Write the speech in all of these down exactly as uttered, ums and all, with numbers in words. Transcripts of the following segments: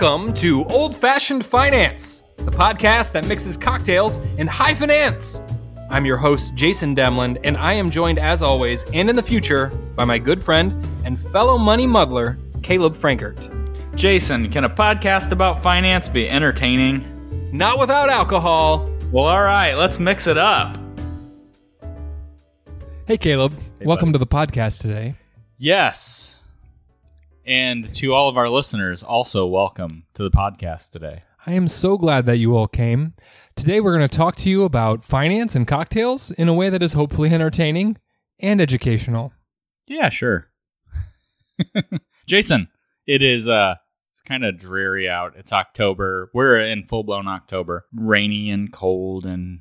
Welcome to Old-Fashioned Finance, the podcast that mixes cocktails and high finance. I'm your host, Jason Demland, and I am joined, as always, and in the future, by my good friend and fellow money muddler, Caleb Frankert. Jason, can a podcast about finance be entertaining? Not without alcohol. Well, all right, let's mix it up. Hey, Caleb. Hey, welcome buddy. To the podcast today. Yes. And to all of our listeners, also welcome to the podcast today. I am so glad that you all came. Today we're going to talk to you about finance and cocktails in a way that is hopefully entertaining and educational. Yeah, sure. Jason, it is uh, it's kind of dreary out. It's October. We're in full-blown October. Rainy and cold and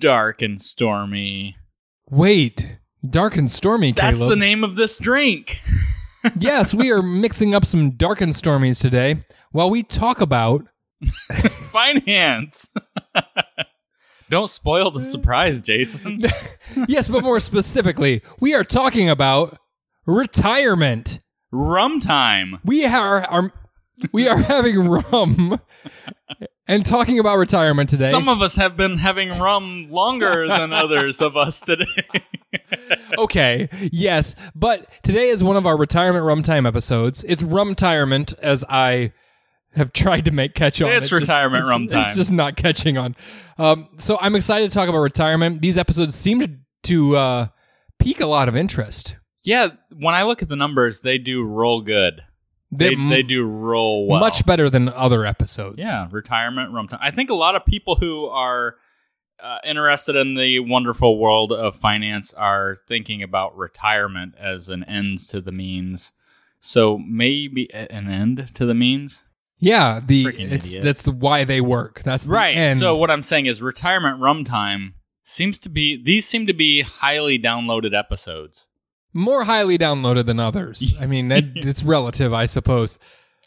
dark and stormy. Wait, Dark and Stormy, Caleb. That's the name of this drink. Yes, we are mixing up some Dark and Stormies today while we talk about... finance. Don't spoil the surprise, Jason. Yes, but more specifically, we are talking about retirement. Rum time. We are, are, we are having rum and talking about retirement today. Some of us have been having rum longer than others of us today. Okay, yes, but today is one of our retirement rum time episodes. It's rumtirement, as I have tried to make catch on. It's, it's retirement just, rum it's, time. It's just not catching on. Um, so I'm excited to talk about retirement. These episodes seem to, to uh, pique a lot of interest. Yeah, when I look at the numbers, they do roll good. They, they, they do roll well. Much better than other episodes. Yeah, retirement rum time. I think a lot of people who are... Uh, interested in the wonderful world of finance are thinking about retirement as an ends to the means. So maybe an end to the means? Yeah, the Freaking it's idiot. That's why they work. That's the right. End. So what I'm saying is retirement rum time seems to be these seem to be highly downloaded episodes. More highly downloaded than others. I mean, it, it's relative, I suppose.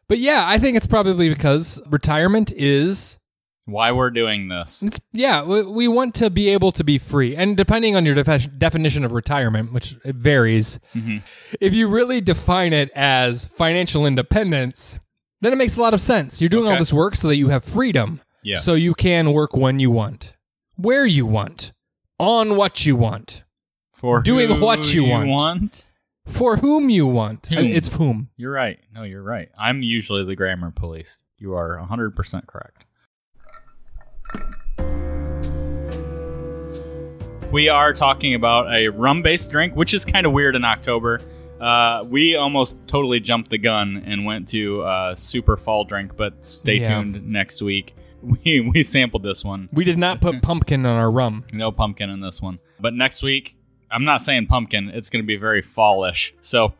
But yeah, I think it's probably because retirement is why we're doing this. It's, yeah, we, we want to be able to be free. And depending on your defi- definition of retirement, which it varies, mm-hmm. if you really define it as financial independence, then it makes a lot of sense. You're doing okay. all this work so that you have freedom. Yes. So you can work when you want, where you want, on what you want, for doing who what you, you want. want, for whom you want. Whom. It's whom. You're right. No, you're right. I'm usually the grammar police. You are one hundred percent correct. We are talking about a rum-based drink, which is kind of weird in October. Uh, we almost totally jumped the gun and went to a super fall drink, but stay yeah. tuned next week. We we sampled this one. We did not put pumpkin on our rum. No pumpkin in this one. But next week, I'm not saying pumpkin. It's going to be very fallish. So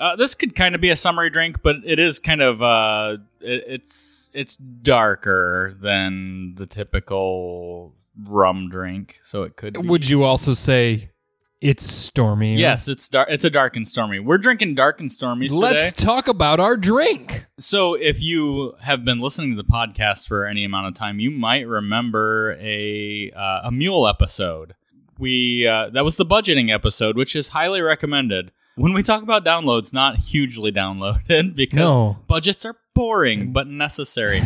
uh, this could kind of be a summery drink, but it is kind of... Uh, It's it's darker than the typical rum drink, so it could be. Would you also say it's stormy? Yes, it's dark. It's a dark and stormy. We're drinking dark and stormies today. Let's talk about our drink. So if you have been listening to the podcast for any amount of time, you might remember a uh, a mule episode. We uh, that was the budgeting episode, which is highly recommended. When we talk about downloads, not hugely downloaded because no. budgets are boring but necessary.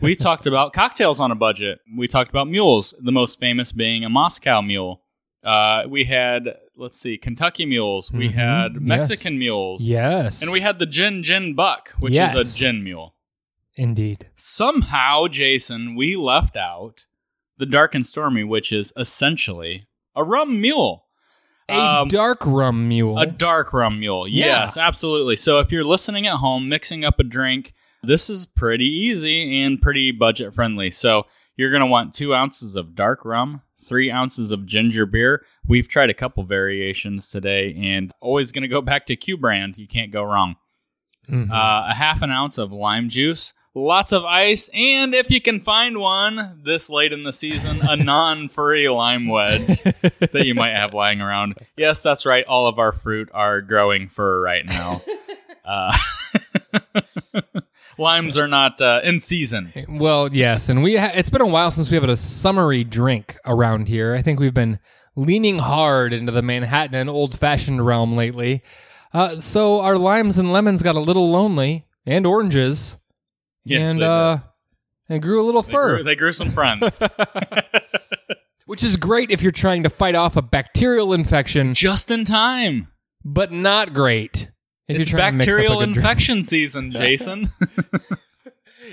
We talked about cocktails on a budget. We talked about mules, the most famous being a Moscow mule. Uh, we had, let's see, Kentucky mules. We mm-hmm. had Mexican yes. mules. Yes. And we had the gin, gin buck, which yes. is a gin mule. Indeed. Somehow, Jason, we left out the Dark and Stormy, which is essentially a rum mule. A um, dark rum mule. A dark rum mule. Yes, yeah. absolutely. So if you're listening at home, mixing up a drink, this is pretty easy and pretty budget friendly. So you're going to want two ounces of dark rum, three ounces of ginger beer. We've tried a couple variations today and always going to go back to Q brand. You can't go wrong. Mm-hmm. Uh, a half an ounce of lime juice, lots of ice, and if you can find one this late in the season, a non-furry lime wedge that you might have lying around. Yes, that's right. All of our fruit are growing fur right now. Uh, limes are not uh, in season. Well, yes, and we ha- it's been a while since we have had a summery drink around here. I think we've been leaning hard into the Manhattan and old-fashioned realm lately. Uh, so our limes and lemons got a little lonely, and oranges. Yes, and uh, and grew a little they fur. Grew, they grew some friends. Which is great if you're trying to fight off a bacterial infection. Just in time. But not great. If it's you're bacterial to mix up infection drink. Season, Jason.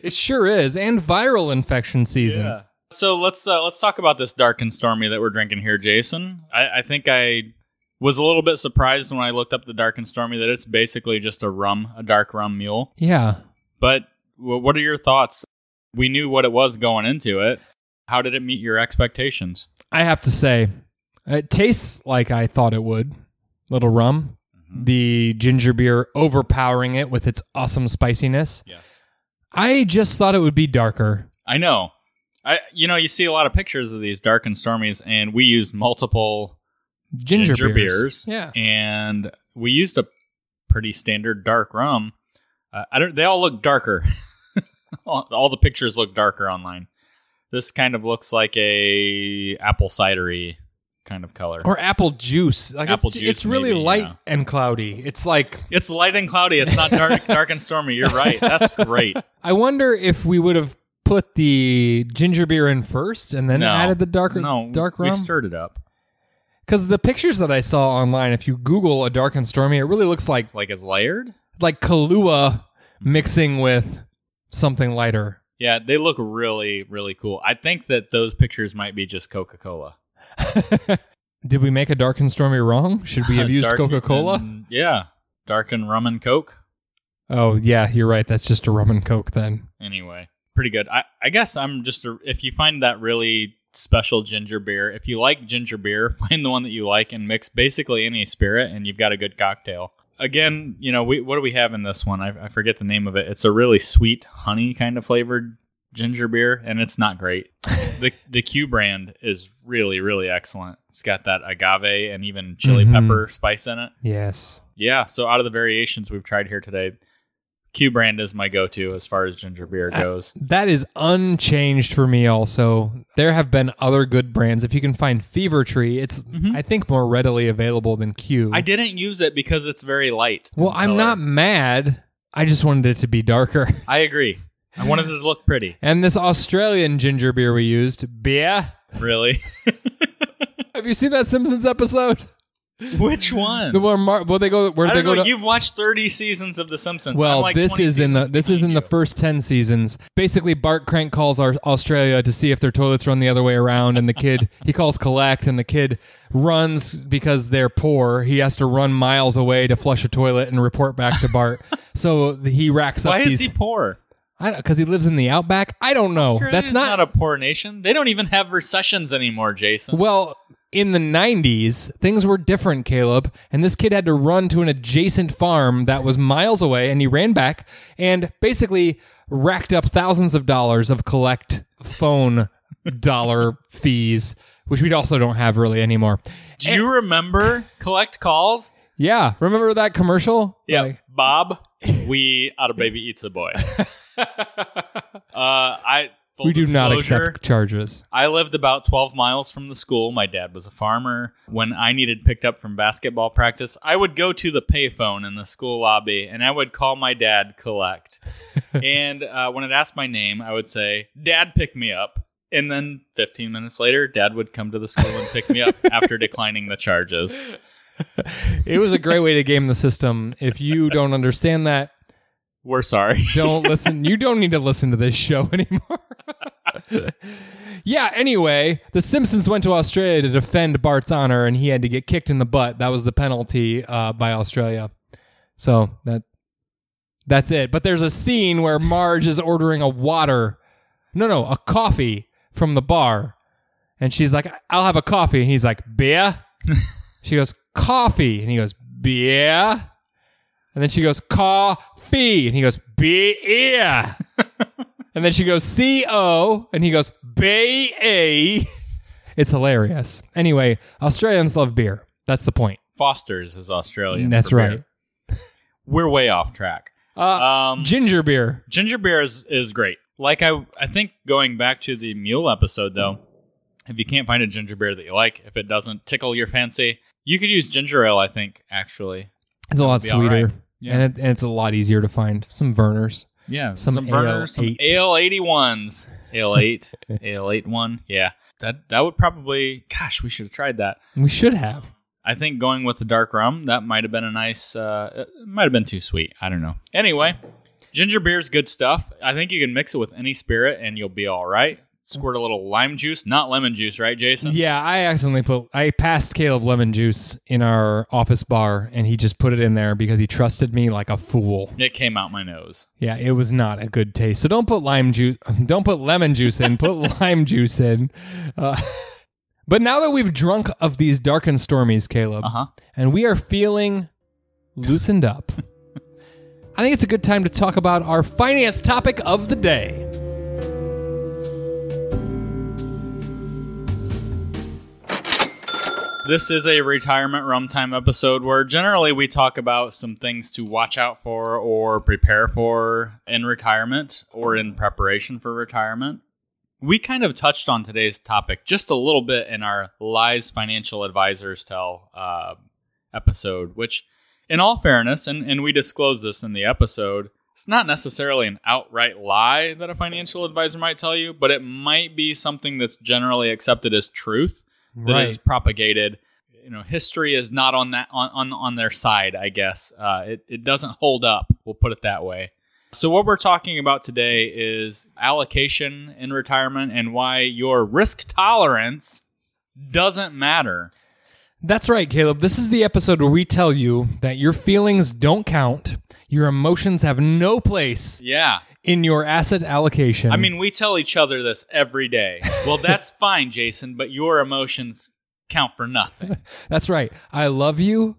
It sure is. And viral infection season. Yeah. So let's uh, let's talk about this Dark and Stormy that we're drinking here, Jason. I, I think I was a little bit surprised when I looked up the Dark and Stormy that it's basically just a rum, a dark rum mule. Yeah. But what are your thoughts? We knew what it was going into it. How did it meet your expectations? I have to say, it tastes like I thought it would. Little rum, mm-hmm. the ginger beer overpowering it with its awesome spiciness. Yes. I just thought it would be darker. I know. I You know, you see a lot of pictures of these Dark and Stormies, and we used multiple ginger, ginger beers. beers. Yeah. And we used a pretty standard dark rum. Uh, I don't. They all look darker. All the pictures look darker online. This kind of looks like a apple cidery kind of color, or apple juice. Like apple it's, juice. It's really maybe, light yeah. and cloudy. It's like it's light and cloudy. It's not dark, dark and stormy. You're right. That's great. I wonder if we would have put the ginger beer in first and then no, added the darker no, dark rum. We stirred it up. Because the pictures that I saw online, if you Google a dark and stormy, it really looks like it's like it's layered, like Kahlua mixing with something lighter. Yeah, they look really, really cool. I think that those pictures might be just Coca Cola. Did we make a Dark and Stormy wrong? Should we have used Coca Cola? Yeah, Dark and Rum and Coke. Oh, yeah, you're right. That's just a Rum and Coke then. Anyway, pretty good. I, I guess I'm just, a, if you find that really special ginger beer, if you like ginger beer, find the one that you like and mix basically any spirit and you've got a good cocktail. Again, you know, we, what do we have in this one? I, I forget the name of it. It's a really sweet honey kind of flavored ginger beer, and it's not great. The the Q brand is really, really excellent. It's got that agave and even chili mm-hmm. pepper spice in it. Yes. Yeah, so out of the variations we've tried here today, Q brand is my go-to as far as ginger beer goes. I, that is unchanged for me also. There have been other good brands. If you can find Fever Tree, it's mm-hmm. I think more readily available than Q. I didn't use it because it's very light. Well, I'm color. not mad. I just wanted it to be darker. I agree. I wanted it to look pretty. And this Australian ginger beer we used, beer. Really? Have you seen that Simpsons episode? Which one? The one Mar- well, they go. Where I don't they go know. To- You've watched thirty seasons of The Simpsons. Well, like this is in the this is in you. the first ten seasons. Basically, Bart Crank calls our Australia to see if their toilets run the other way around, and the kid he calls collect, and the kid runs because they're poor. He has to run miles away to flush a toilet and report back to Bart. So he racks up. Why these- is he poor? Because he lives in the outback. I don't know. Australia's That's not-, not a poor nation. They don't even have recessions anymore, Jason. Well. In the nineties, things were different, Caleb, and this kid had to run to an adjacent farm that was miles away, and he ran back and basically racked up thousands of dollars of collect phone dollar fees, which we also don't have really anymore. Do and- you remember collect calls? Yeah. Remember that commercial? Yeah. Like- Bob, we are a baby eats a boy. uh, I... Full we do not accept charges. I lived about twelve miles from the school. My dad was a farmer. When I needed picked up from basketball practice, I would go to the payphone in the school lobby, and I would call my dad, collect. And uh, when it asked my name, I would say, Dad, pick me up. And then fifteen minutes later, Dad would come to the school and pick me up after declining the charges. It was a great way to game the system. If you don't understand that, we're sorry. Don't listen. You don't need to listen to this show anymore. Yeah, anyway, the Simpsons went to Australia to defend Bart's honor, and he had to get kicked in the butt. That was the penalty uh, by Australia. So that that's it. But there's a scene where Marge is ordering a water. No, no, a coffee from the bar. And she's like, I'll have a coffee. And he's like, beer? She goes, coffee. And he goes, beer? And then she goes, coffee. And he goes, beer. And then she goes, C O. And he goes, B A. It's hilarious. Anyway, Australians love beer. That's the point. Foster's is Australian. That's right. Beer. We're way off track. Uh, um, ginger beer. Ginger beer is, is great. Like I, I think going back to the mule episode, though, if you can't find a ginger beer that you like, if it doesn't tickle your fancy, you could use ginger ale, I think, actually. It's that a lot sweeter, right. Yeah. and, it, and it's a lot easier to find. Some Verner's. Yeah, some, some Verner's, some Ale eight ones. Ale eight, Ale eight one. Yeah, that that would probably, gosh, we should have tried that. We should have. I think going with the dark rum, that might have been a nice, uh, it might have been too sweet. I don't know. Anyway, ginger beer is good stuff. I think you can mix it with any spirit and you'll be all right. Squirt a little lime juice, not lemon juice, right, Jason? Yeah, I accidentally put, I passed Caleb lemon juice in our office bar, and he just put it in there because he trusted me like a fool. It came out my nose. Yeah, it was not a good taste. So don't put lime juice, don't put lemon juice in, put lime juice in. Uh, but now that we've drunk of these Dark and Stormies, Caleb, uh-huh. and we are feeling loosened up, I think it's a good time to talk about our finance topic of the day. This is a retirement rum time episode where generally we talk about some things to watch out for or prepare for in retirement or in preparation for retirement. We kind of touched on today's topic just a little bit in our Lies Financial Advisors Tell uh, episode, which in all fairness, and, and we disclose this in the episode, it's not necessarily an outright lie that a financial advisor might tell you, but it might be something that's generally accepted as truth. That right. is propagated. You know, history is not on that on, on, on their side, I guess. Uh, it, it doesn't hold up. We'll put it that way. So what we're talking about today is allocation in retirement and why your risk tolerance doesn't matter. That's right, Caleb. This is the episode where we tell you that your feelings don't count. Your emotions have no place. Yeah. In your asset allocation. I mean, we tell each other this every day. Well, that's fine, Jason, but your emotions count for nothing. That's right. I love you,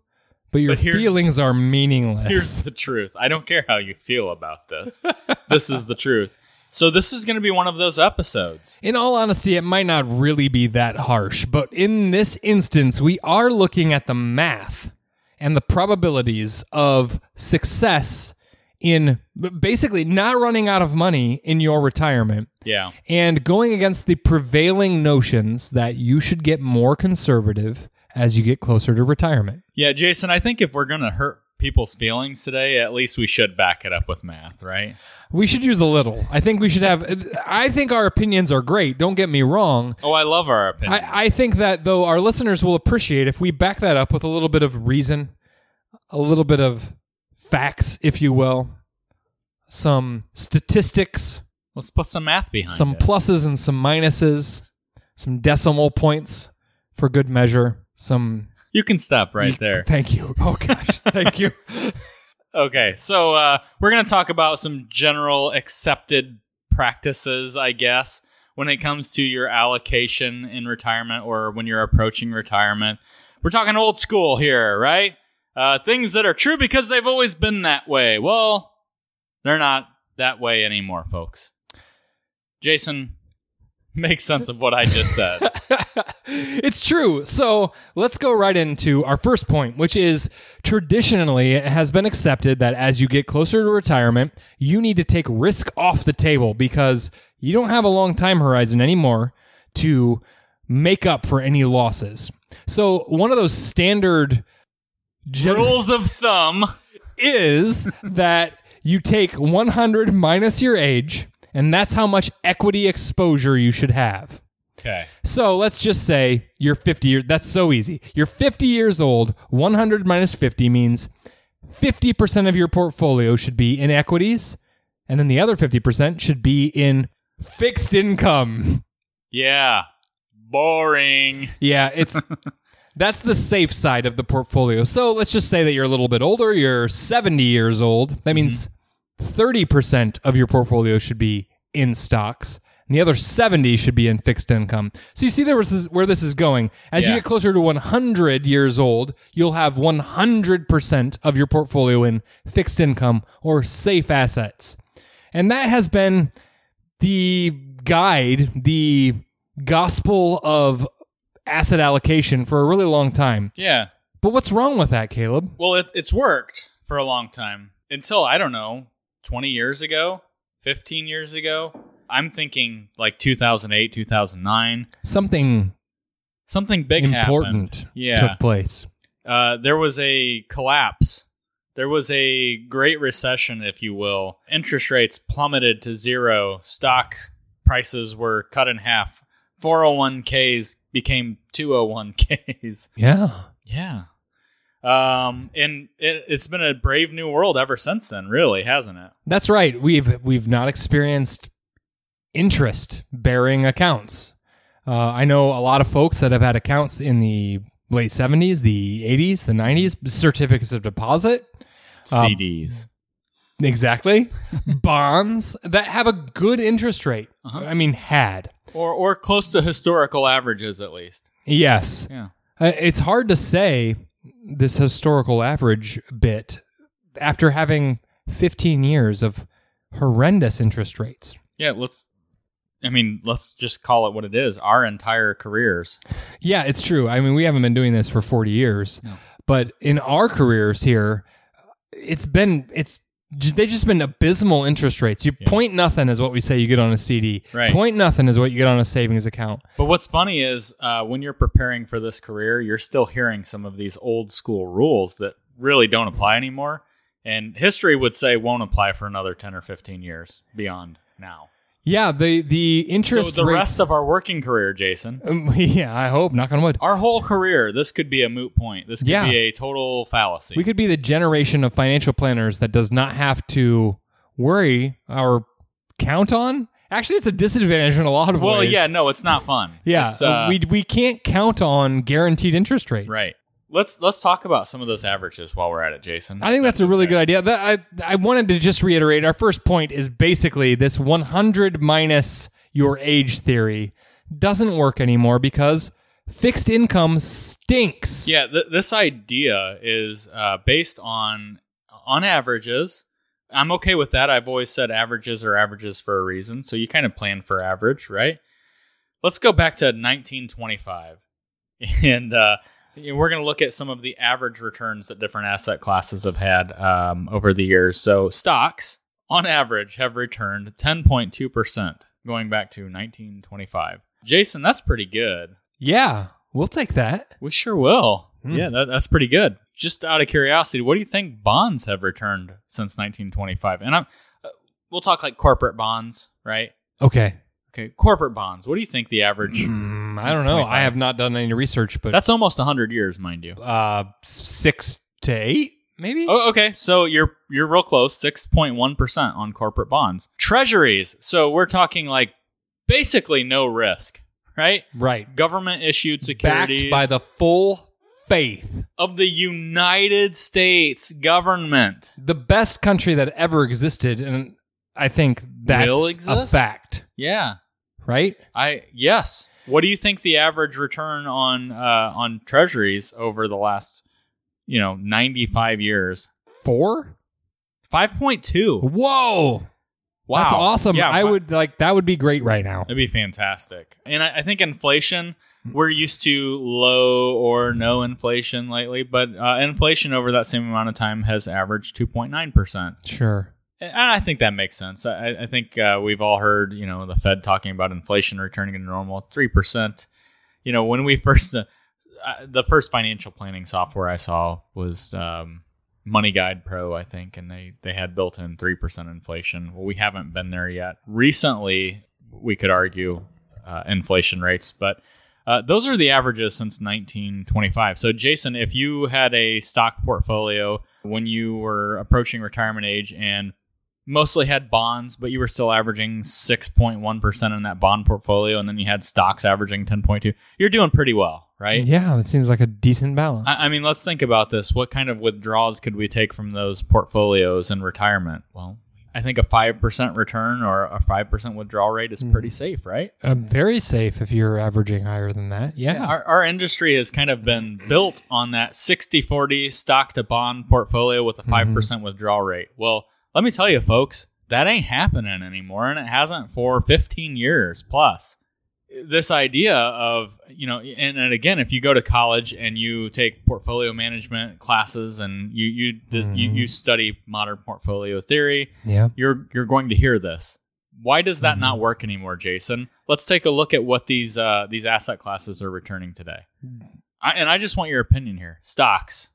but your but feelings are meaningless. Here's the truth. I don't care how you feel about this. This is the truth. So this is going to be one of those episodes. In all honesty, it might not really be that harsh, but in this instance, we are looking at the math and the probabilities of success in basically not running out of money in your retirement. Yeah. And going against the prevailing notions that you should get more conservative as you get closer to retirement. Yeah, Jason, I think if we're going to hurt people's feelings today, at least we should back it up with math, right? We should use a little. I think we should have, I think our opinions are great. Don't get me wrong. Oh, I love our opinions. I, I think that though our listeners will appreciate if we back that up with a little bit of reason, a little bit of facts, if you will, some statistics. Let's put some math behind it. Some pluses and some minuses, some decimal points for good measure, some... You can stop right there. Thank you. Oh, gosh. Thank you. Okay, so uh, we're going to talk about some general accepted practices, I guess, when it comes to your allocation in retirement or when you're approaching retirement. We're talking old school here, right? Uh, things that are true because they've always been that way. Well, they're not that way anymore, folks. Jason, make sense of what I just said. It's true. So let's go right into our first point, which is traditionally it has been accepted that as you get closer to retirement, you need to take risk off the table because you don't have a long time horizon anymore to make up for any losses. So one of those standard... Gen- rules of thumb is that you take one hundred minus your age, and that's how much equity exposure you should have. Okay. So let's just say you're fifty years. That's so easy. You're fifty years old. one hundred minus fifty means fifty percent of your portfolio should be in equities, and then the other fifty percent should be in fixed income. Yeah. Boring. Yeah, it's... That's the safe side of the portfolio. So let's just say that you're a little bit older. You're seventy years old. That means thirty percent of your portfolio should be in stocks. And the other seventy should be in fixed income. So you see there was where this is going. As yeah. you get closer to one hundred years old, you'll have one hundred percent of your portfolio in fixed income or safe assets. And that has been the guide, the gospel of asset allocation for a really long time. Yeah. But what's wrong with that, Caleb? Well, it, it's worked for a long time until, I don't know, twenty years ago, fifteen years ago. I'm thinking like two thousand eight, two thousand nine. Something Something big important happened. Yeah. took place. Uh, there was a collapse There was a great recession, if you will. Interest rates plummeted to zero. Stock prices were cut in half. four oh one k's became two oh one k's. Yeah. Yeah. Um, and it, it's been a brave new world ever since then, really, hasn't it? That's right. We've we've not experienced interest-bearing accounts. Uh, I know a lot of folks that have had accounts in the late seventies, the eighties, the nineties, certificates of deposit. C Ds. Um, exactly. Bonds that have a good interest rate. Uh-huh. I mean, had. Or or close to historical averages, at least. Yes. Yeah. Uh, it's hard to say this historical average bit after having fifteen years of horrendous interest rates. Yeah, let's... I mean, let's just call it what it is, our entire careers. Yeah, it's true. I mean, we haven't been doing this for forty years, no. But in our careers here, it's been, it's, they've just been abysmal interest rates. You yeah. point nothing is what we say you get on a C D. Right. Point nothing is what you get on a savings account. But what's funny is uh, when you're preparing for this career, you're still hearing some of these old school rules that really don't apply anymore. And history would say won't apply for another ten or fifteen years beyond now. Yeah, the, the interest rates... So the rates, rest of our working career, Jason. Um, yeah, I hope, knock on wood. Our whole career, this could be a moot point. This could yeah. be a total fallacy. We could be the generation of financial planners that does not have to worry or count on. Actually, it's a disadvantage in a lot of well, ways. Well, yeah, no, it's not fun. Yeah, uh, we we can't count on guaranteed interest rates. Right. Let's let's talk about some of those averages while we're at it, Jason. I think that's, that's a really there. good idea. That, I I wanted to just reiterate, our first point is basically this one hundred minus your age theory doesn't work anymore because fixed income stinks. Yeah, th- this idea is uh, based on on averages. I'm okay with that. I've always said averages are averages for a reason, so you kind of plan for average, right? Let's go back to nineteen twenty-five and... Uh, We're going to look at some of the average returns that different asset classes have had um, over the years. So stocks, on average, have returned ten point two percent going back to nineteen twenty-five. Jason, that's pretty good. Yeah, we'll take that. We sure will. Mm. Yeah, that, that's pretty good. Just out of curiosity, what do you think bonds have returned since nineteen twenty-five? And I'm, uh, we'll talk like corporate bonds, right? Okay. Okay, corporate bonds. What do you think the average... Mm, I don't know. twenty-five? I have not done any research, but... That's almost one hundred years, mind you. Uh, six to eight, maybe? Oh, okay. So you're you're real close. six point one percent on corporate bonds. Treasuries. So we're talking like basically no risk, right? Right. Government-issued securities. Backed by the full faith of the United States government. The best country that ever existed, and I think that's a fact. Yeah. Right? I yes. What do you think the average return on uh, on treasuries over the last, you know, ninety-five years? Four? five point two. Whoa. Wow. That's awesome. Yeah, I my, would like that would be great right now. That'd be fantastic. And I, I think inflation, we're used to low or no inflation lately, but uh, inflation over that same amount of time has averaged two point nine percent. Sure. And I think that makes sense. I, I think uh, we've all heard, you know, the Fed talking about inflation returning to normal, three percent. You know, when we first, uh, uh, the first financial planning software I saw was um, MoneyGuide Pro, I think, and they, they had built in three percent inflation. Well, we haven't been there yet. Recently, we could argue uh, inflation rates, but uh, those are the averages since nineteen twenty-five. So, Jason, if you had a stock portfolio when you were approaching retirement age and mostly had bonds, but you were still averaging six point one percent in that bond portfolio, and then you had stocks averaging ten point two. You're doing pretty well, right? Yeah, that seems like a decent balance. I, I mean, let's think about this. What kind of withdrawals could we take from those portfolios in retirement? Well, I think a five percent return or a five percent withdrawal rate is pretty safe, right? Uh, very safe if you're averaging higher than that, yeah. yeah our, our industry has kind of been built on that sixty forty stock-to-bond portfolio with a five percent mm-hmm. withdrawal rate. Well, let me tell you, folks, that ain't happening anymore, and it hasn't for fifteen years plus. This idea of, you know, and, and again, if you go to college and you take portfolio management classes and you you mm. you, you study modern portfolio theory, yeah. you're you're going to hear this. Why does that mm-hmm. not work anymore, Jason? Let's take a look at what these uh, these asset classes are returning today. I, and I just want your opinion here. Stocks,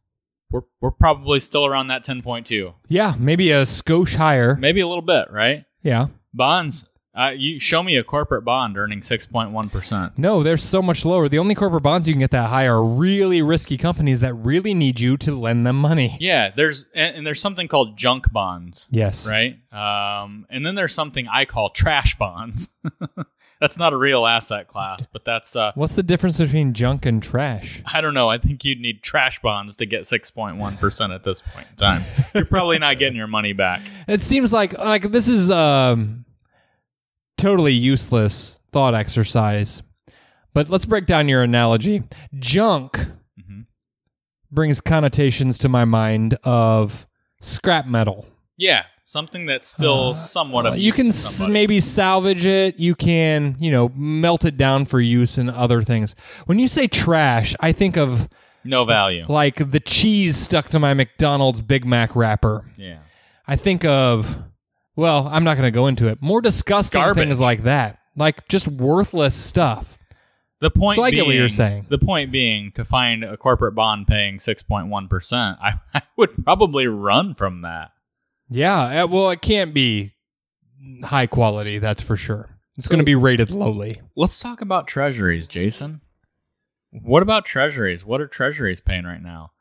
we're we're probably still around that ten point two. Yeah, maybe a skosh higher. Maybe a little bit, right? Yeah. Bonds, uh, you show me a corporate bond earning six point one percent. No, they're so much lower. The only corporate bonds you can get that high are really risky companies that really need you to lend them money. Yeah, there's and, and there's something called junk bonds. Yes. Right? Um, and then there's something I call trash bonds. That's not a real asset class, but that's... Uh, What's the difference between junk and trash? I don't know. I think you'd need trash bonds to get six point one percent at this point in time. You're probably not getting your money back. It seems like like this is um, totally useless thought exercise, but let's break down your analogy. Junk mm-hmm. brings connotations to my mind of scrap metal. Yeah. Something that's still uh, somewhat of you can s- maybe salvage it. You can, you know, melt it down for use in other things. When you say trash, I think of no value, like the cheese stuck to my McDonald's Big Mac wrapper. Yeah, I think of well, I'm not going to go into it. More disgusting Garbage. things like that, like just worthless stuff. The point so I being, get what you're saying. The point being, to find a corporate bond paying six point one percent, I, I would probably run from that. Yeah, well, it can't be high quality, that's for sure. It's so, going to be rated lowly. Let's talk about treasuries, Jason. What about treasuries? What are treasuries paying right now?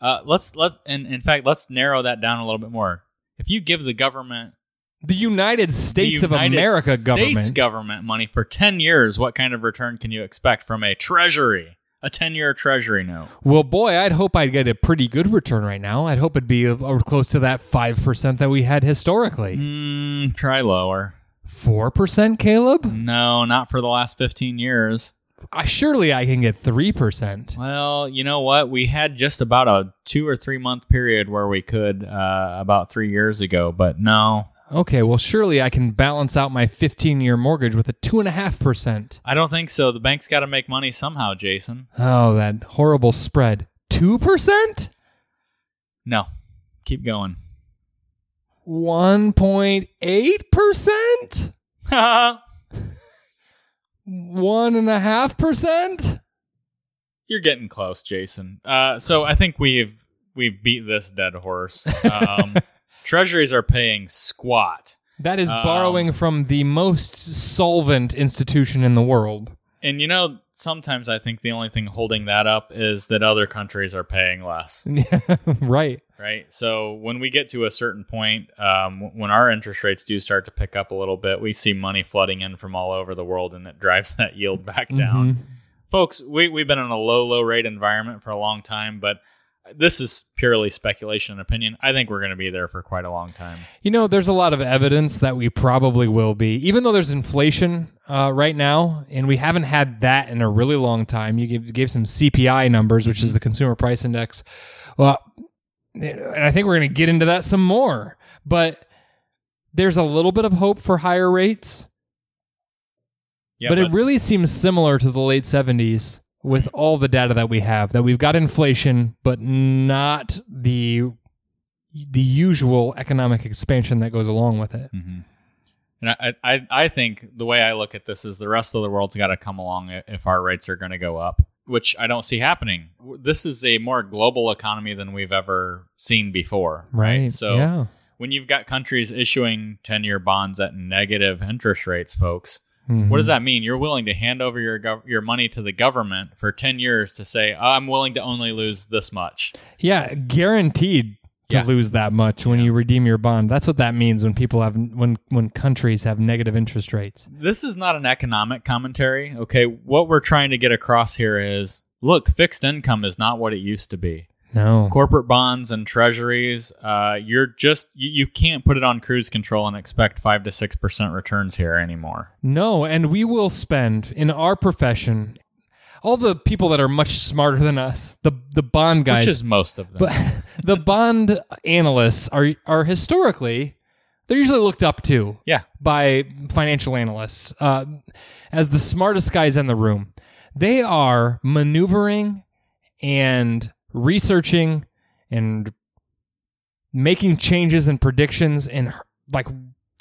Uh, let's let and in fact, let's narrow that down a little bit more. If you give the government, the United States the United of America States government, government money for ten years, what kind of return can you expect from a treasury? A ten-year treasury note. Well, boy, I'd hope I'd get a pretty good return right now. I'd hope it'd be a, a close to that five percent that we had historically. Mm, try lower. four percent, Caleb? No, not for the last fifteen years. I, surely I can get three percent. Well, you know what? We had just about a two- or three-month period where we could uh, about three years ago, but no. Okay, well, surely I can balance out my fifteen-year mortgage with a two point five percent. I don't think so. The bank's got to make money somehow, Jason. Oh, that horrible spread. two percent? No. Keep going. one point eight percent? one point five percent? You're getting close, Jason. Uh, so I think we've we've beat this dead horse. Um Treasuries are paying squat. That is um, borrowing from the most solvent institution in the world. And you know, sometimes I think the only thing holding that up is that other countries are paying less. Right. Right. So when we get to a certain point, um, when our interest rates do start to pick up a little bit, we see money flooding in from all over the world, and it drives that yield back down. Mm-hmm. Folks, we, we've been in a low, low rate environment for a long time, but this is purely speculation and opinion. I think we're going to be there for quite a long time. You know, there's a lot of evidence that we probably will be. Even though there's inflation uh, right now, and we haven't had that in a really long time. You gave, gave some C P I numbers, which is the Consumer Price Index. Well, and I think we're going to get into that some more. But there's a little bit of hope for higher rates. Yeah, but, but it really seems similar to the late seventies. With all the data that we have, that we've got inflation, but not the the usual economic expansion that goes along with it. Mm-hmm. And I, I I think the way I look at this is the rest of the world's got to come along if our rates are going to go up, which I don't see happening. This is a more global economy than we've ever seen before. Right. right? So yeah. When you've got countries issuing ten-year bonds at negative interest rates, folks, mm-hmm. What does that mean? You're willing to hand over your gov- your money to the government for ten years to say, I'm willing to only lose this much. Yeah, guaranteed to yeah. lose that much when yeah. you redeem your bond. That's what that means when people have when when countries have negative interest rates. This is not an economic commentary. Okay, what we're trying to get across here is, look, fixed income is not what it used to be. No. Corporate bonds and treasuries, uh, you're just, you, you can't put it on cruise control and expect five to six percent returns here anymore. No, and we will spend, in our profession, all the people that are much smarter than us, the the bond guys. Which is most of them. But the bond analysts are are historically, they're usually looked up to yeah. by financial analysts uh, as the smartest guys in the room. They are maneuvering and researching and making changes and predictions and like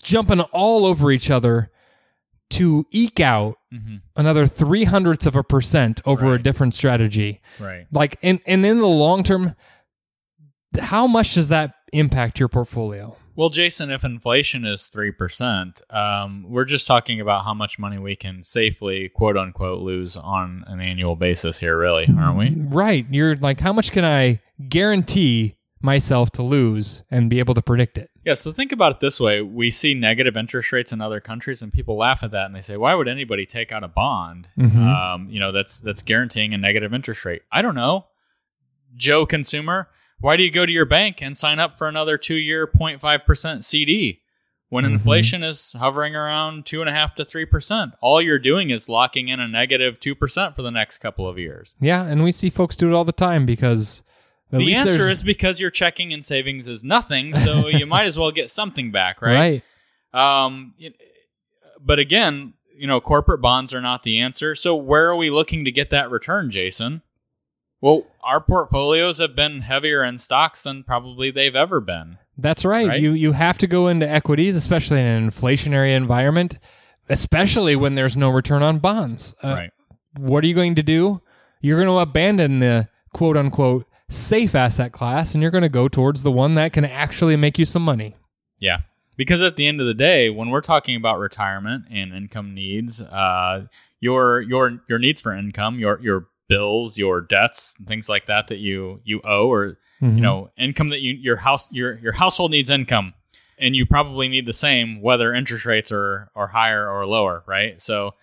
jumping all over each other to eke out mm-hmm. another three hundredths of a percent over right. a different strategy. Right. Like, and, and in the long term, how much does that impact your portfolio? Well, Jason, if inflation is three percent, um, we're just talking about how much money we can safely, quote unquote, lose on an annual basis here, really, aren't we? Right. You're like, how much can I guarantee myself to lose and be able to predict it? Yeah, so think about it this way. We see negative interest rates in other countries and people laugh at that and they say, why would anybody take out a bond? Mm-hmm. Um, you know, that's that's guaranteeing a negative interest rate. I don't know. Joe consumer, why do you go to your bank and sign up for another two-year zero point five percent C D when mm-hmm. inflation is hovering around two point five to three percent? All you're doing is locking in a negative two percent for the next couple of years. Yeah, and we see folks do it all the time because... At the answer there's... is because your checking and savings is nothing, so you might as well get something back, right? Right. Um, but again, you know, corporate bonds are not the answer. So where are we looking to get that return, Jason? Well, our portfolios have been heavier in stocks than probably they've ever been. That's right. right? You you have to go into equities, especially in an inflationary environment, especially when there's no return on bonds. Uh, right. What are you going to do? You're going to abandon the quote-unquote safe asset class, and you're going to go towards the one that can actually make you some money. Yeah, because at the end of the day, when we're talking about retirement and income needs, uh, your your your needs for income, your your bills, your debts, and things like that that you you owe, or mm-hmm. you know, income that you your house your your household needs income, and you probably need the same whether interest rates are are higher or lower, right? So,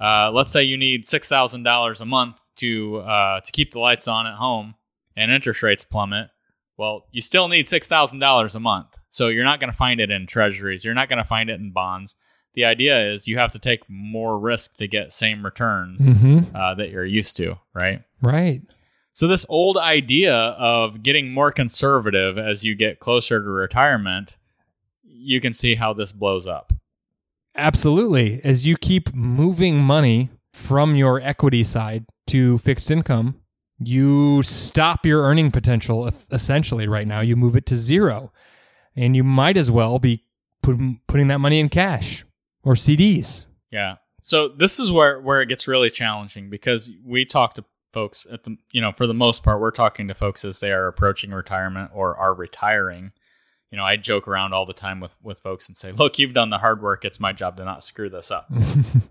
uh, let's say you need six thousand dollars a month to uh, to keep the lights on at home. And interest rates plummet, well, you still need six thousand dollars a month. So you're not going to find it in treasuries. You're not going to find it in bonds. The idea is you have to take more risk to get same returns mm-hmm. uh, that you're used to, right? Right. So this old idea of getting more conservative as you get closer to retirement, you can see how this blows up. Absolutely. As you keep moving money from your equity side to fixed income, you stop your earning potential essentially right now. You move it to zero, and you might as well be put, putting that money in cash or C Ds. Yeah. So this is where, where it gets really challenging because we talk to folks at the, you know, for the most part, we're talking to folks as they are approaching retirement or are retiring. You know, I joke around all the time with, with folks and say, look, you've done the hard work. It's my job to not screw this up,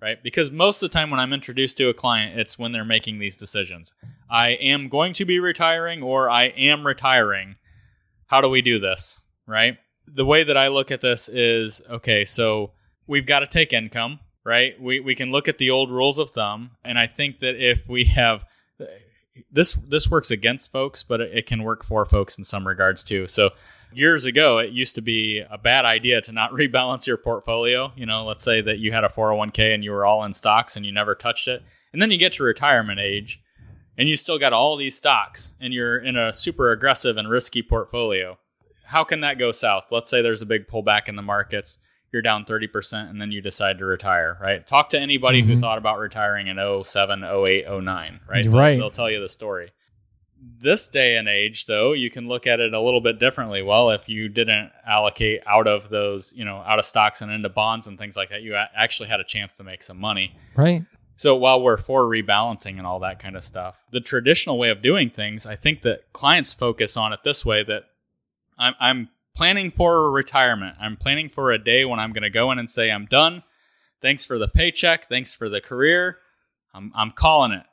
right? Because most of the time when I'm introduced to a client, it's when they're making these decisions. I am going to be retiring or I am retiring. How do we do this, right? The way that I look at this is, okay, so we've got to take income, right? We we can look at the old rules of thumb. And I think that if we have... This this works against folks, but it can work for folks in some regards too. So years ago, it used to be a bad idea to not rebalance your portfolio. You know, let's say that you had a four oh one k and you were all in stocks and you never touched it. And then you get to retirement age and you still got all these stocks and you're in a super aggressive and risky portfolio. How can that go south? Let's say there's a big pullback in the markets. You're down thirty percent and then you decide to retire, right? Talk to anybody mm-hmm. who thought about retiring in oh seven, oh eight, oh nine, right? Right. They'll, they'll tell you the story. This day and age, though, you can look at it a little bit differently. Well, if you didn't allocate out of those, you know, out of stocks and into bonds and things like that, you actually had a chance to make some money. Right. So while we're for rebalancing and all that kind of stuff, the traditional way of doing things, I think that clients focus on it this way, that I'm, I'm planning for retirement. I'm planning for a day when I'm going to go in and say, I'm done. Thanks for the paycheck. Thanks for the career. I'm I'm calling it,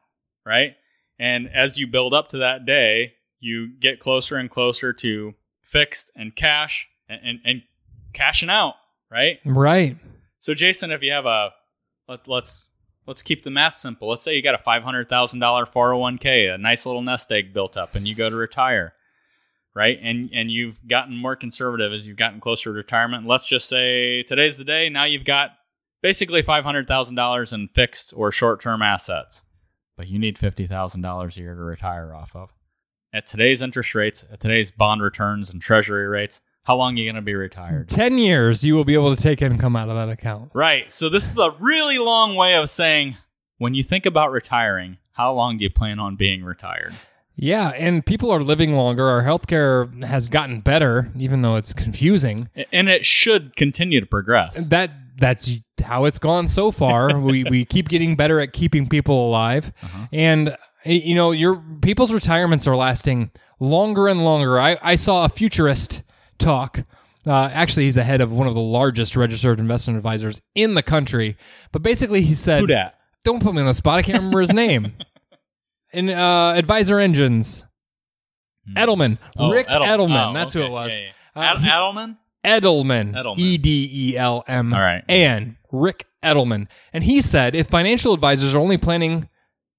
right? And as you build up to that day, you get closer and closer to fixed and cash and, and, and cashing out, right? Right. So Jason, if you have a, let, let's let's keep the math simple. Let's say you got a five hundred thousand dollars four oh one k, a nice little nest egg built up and you go to retire. Right. And and you've gotten more conservative as you've gotten closer to retirement. Let's just say today's the day. Now you've got basically five hundred thousand dollars in fixed or short-term assets, but you need fifty thousand dollars a year to retire off of. At today's interest rates, at today's bond returns and treasury rates, how long are you going to be retired? Ten years you will be able to take income out of that account. Right. So this is a really long way of saying when you think about retiring, how long do you plan on being retired? Yeah, and people are living longer. Our healthcare has gotten better, even though it's confusing, and it should continue to progress. That that's how it's gone so far. we we keep getting better at keeping people alive, uh-huh. and you know, your people's retirements are lasting longer and longer. I, I saw a futurist talk. Uh, actually, he's the head of one of the largest registered investment advisors in the country. But basically, he said, "Who dat? Don't put me on the spot. I can't remember his name." In uh, Advisor Engines, mm. Edelman, oh, Rick Edel- Edelman. Oh, that's okay. Who it was. Yeah, yeah. Ad- uh, he- Edelman. Edelman, E D E L M, all right. And Rick Edelman. And he said, if financial advisors are only planning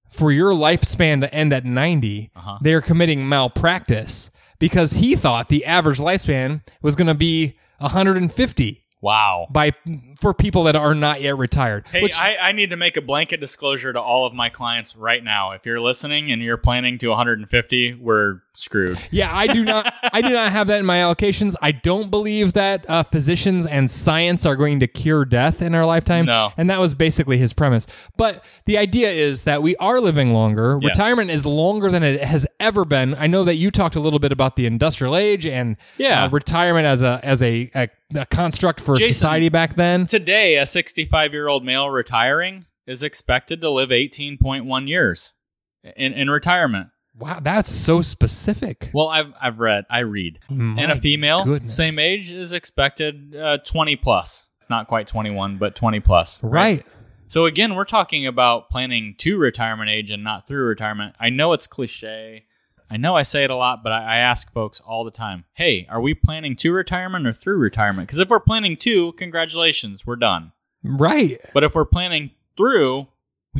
for your lifespan to end at ninety, uh-huh. they are committing malpractice, because he thought the average lifespan was going to be one hundred fifty. Wow. By for people that are not yet retired. Hey, which, I, I need to make a blanket disclosure to all of my clients right now. If you're listening and you're planning to one hundred fifty, we're screwed. Yeah, I do not I do not have that in my allocations. I don't believe that uh, physicians and science are going to cure death in our lifetime. No. And that was basically his premise. But the idea is that we are living longer. Yes. Retirement is longer than it has ever been. I know that you talked a little bit about the industrial age and yeah. uh, retirement as a as a, a a construct for Jason, society back then. Today, a sixty-five-year-old male retiring is expected to live eighteen point one years in, in retirement. Wow, that's so specific. Well, I've I've read, I read. My and a female, goodness. Same age, is expected uh, twenty plus. It's not quite twenty-one, but twenty plus. Right? Right. So again, we're talking about planning to retirement age and not through retirement. I know it's cliche. I know I say it a lot, but I, I ask folks all the time, hey, are we planning to retirement or through retirement? Because if we're planning to, congratulations, we're done. Right. But if we're planning through,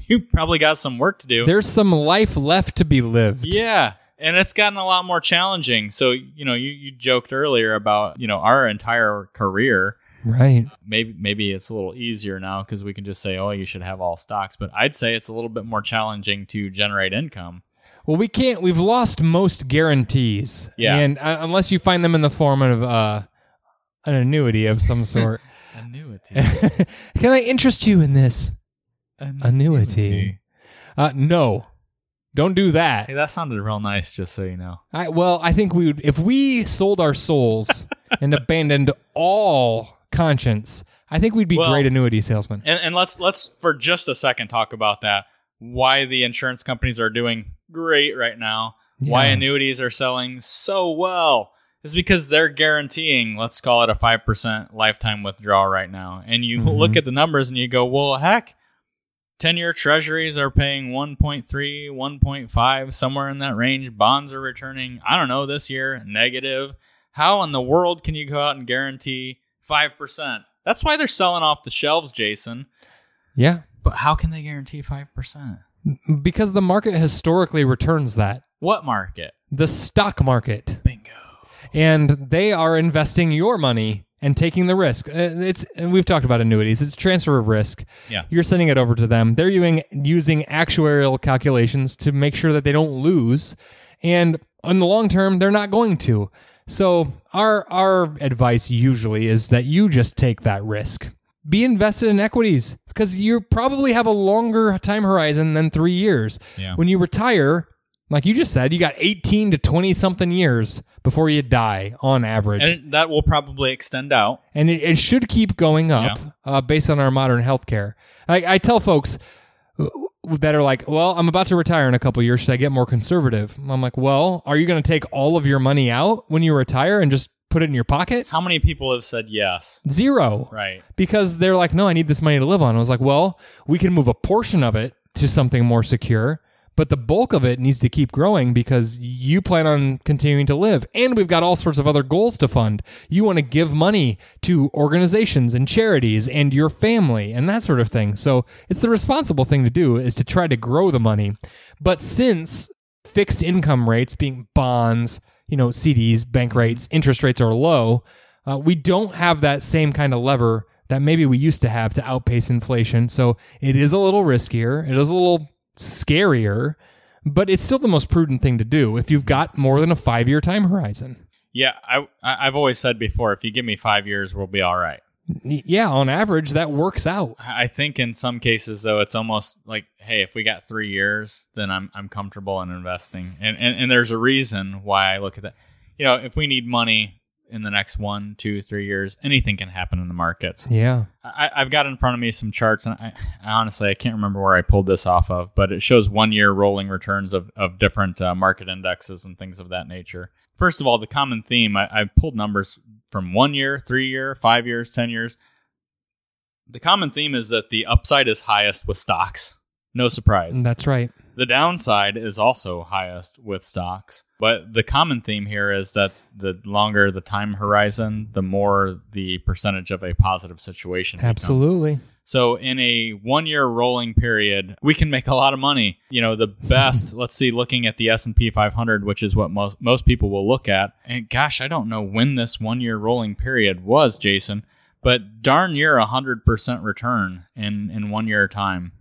you probably got some work to do. There's some life left to be lived. Yeah. And it's gotten a lot more challenging. So, you know, you, you joked earlier about, you know, our entire career. Right. Maybe maybe it's a little easier now because we can just say, oh, you should have all stocks. But I'd say it's a little bit more challenging to generate income. Well, we can't. We've lost most guarantees, yeah. And uh, unless you find them in the form of uh, an annuity of some sort. Annuity. Can I interest you in this? An- annuity. annuity. Uh, no, don't do that. Hey, that sounded real nice. Just so you know. I, well, I think we would if we sold our souls and abandoned all conscience. I think we'd be well, great annuity salesmen. And, and let's let's for just a second talk about that. Why the insurance companies are doing great right now, yeah. why annuities are selling so well is because they're guaranteeing, let's call it a five percent lifetime withdrawal right now. And you mm-hmm. look at the numbers and you go, well, heck, ten-year treasuries are paying one point three, one point five, somewhere in that range. Bonds are returning, I don't know, this year, negative. How in the world can you go out and guarantee five percent? That's why they're selling off the shelves, Jason. Yeah. But how can they guarantee five percent? Because the market historically returns that. What market? The stock market. Bingo. And they are investing your money and taking the risk. It's and we've talked about annuities. It's a transfer of risk. Yeah. You're sending it over to them. They're using, using actuarial calculations to make sure that they don't lose. And in the long term, they're not going to. So our our advice usually is that you just take that risk. Be invested in equities because you probably have a longer time horizon than three years. Yeah. When you retire, like you just said, you got eighteen to twenty something years before you die on average. And that will probably extend out. And it, it should keep going up yeah. uh, based on our modern healthcare. I, I tell folks that are like, well, I'm about to retire in a couple of years. Should I get more conservative? I'm like, well, are you going to take all of your money out when you retire and just put it in your pocket? How many people have said yes? Zero. Right. Because they're like, no, I need this money to live on. I was like, well, we can move a portion of it to something more secure, but the bulk of it needs to keep growing because you plan on continuing to live. And we've got all sorts of other goals to fund. You want to give money to organizations and charities and your family and that sort of thing. So it's the responsible thing to do is to try to grow the money. But since fixed income rates being bonds, you know, C Ds, bank rates, interest rates are low. Uh, we don't have that same kind of lever that maybe we used to have to outpace inflation. So it is a little riskier. It is a little scarier, but it's still the most prudent thing to do if you've got more than a five-year time horizon. Yeah, I, I've always said before, if you give me five years, we'll be all right. Yeah, on average, that works out. I think in some cases, though, it's almost like, hey, if we got three years, then I'm I'm comfortable in investing. And, and, and there's a reason why I look at that. You know, if we need money in the next one, two, three years, anything can happen in the markets. Yeah. I, I've got in front of me some charts, and I, I honestly, I can't remember where I pulled this off of, but it shows one-year rolling returns of, of different uh, market indexes and things of that nature. First of all, the common theme, I, I pulled numbers from one year, three year, five years, ten years. The common theme is that the upside is highest with stocks. No surprise. That's right. The downside is also highest with stocks, but the common theme here is that the longer the time horizon, the more the percentage of a positive situation becomes. Absolutely. So in a one-year rolling period, we can make a lot of money. You know, the best, let's see, looking at the S and P five hundred, which is what most, most people will look at, and gosh, I don't know when this one-year rolling period was, Jason, but darn near one hundred percent return in, in one year time.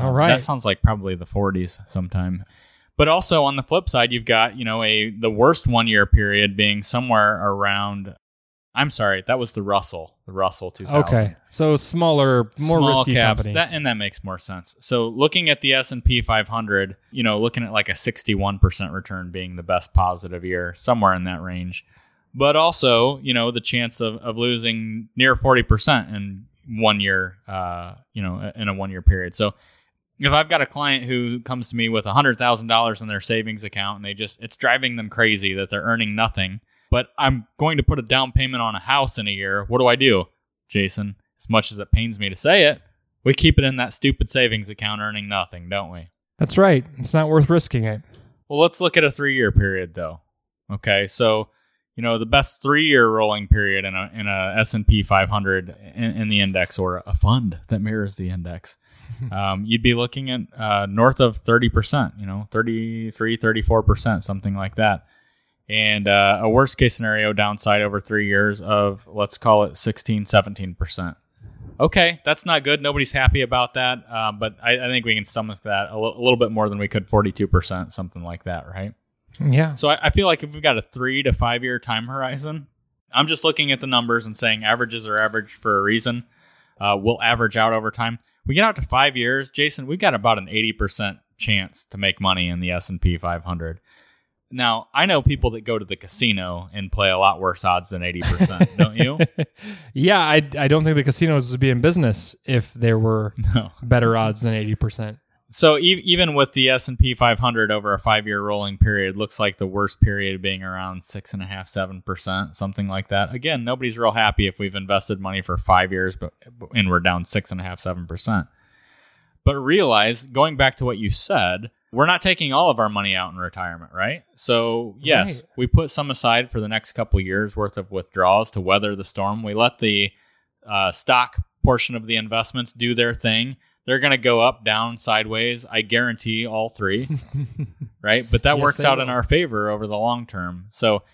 All right. That sounds like probably the forties sometime. But also on the flip side, you've got, you know, a the worst one-year period being somewhere around, I'm sorry, that was the Russell, the Russell two thousand. Okay, so smaller, more Small risky caps, companies. That, and that makes more sense. So looking at the S and P five hundred, you know, looking at like a sixty-one percent return being the best positive year, somewhere in that range. But also, you know, the chance of, of losing near forty percent in one year, uh, you know, in a one-year period. So if I've got a client who comes to me with one hundred thousand dollars in their savings account and they just, it's driving them crazy that they're earning nothing, but I'm going to put a down payment on a house in a year, what do I do? Jason, as much as it pains me to say it, we keep it in that stupid savings account earning nothing, don't we? That's right. It's not worth risking it. Well, let's look at a three-year period though. Okay, so you know, the best three-year rolling period in a in a S and P five hundred in, in the index or a fund that mirrors the index, um, you'd be looking at uh, north of thirty percent, you know, thirty-three, thirty-four percent, something like that. And uh, a worst-case scenario downside over three years of, let's call it sixteen, seventeen percent. Okay, that's not good. Nobody's happy about that. Uh, but I, I think we can stomach that a, l- a little bit more than we could forty-two percent, something like that, right? Yeah. So I, I feel like if we've got a three to five year time horizon, I'm just looking at the numbers and saying averages are average for a reason. Uh, we'll average out over time. We get out to five years, Jason, we've got about an eighty percent chance to make money in the S and P five hundred. Now, I know people that go to the casino and play a lot worse odds than eighty percent, don't you? Yeah, I, I don't think the casinos would be in business if there were no. better odds than eighty percent. So even with the S and P five hundred over a five-year rolling period, looks like the worst period being around six point five percent, seven percent, something like that. Again, nobody's real happy if we've invested money for five years but and we're down six point five percent, seven percent. But realize, going back to what you said, we're not taking all of our money out in retirement, right? So yes, right. We put some aside for the next couple of years' worth of withdrawals to weather the storm. We let the uh, stock portion of the investments do their thing. They're going to go up, down, sideways. I guarantee all three, right? But that yes, works out will. in our favor over the long term. So,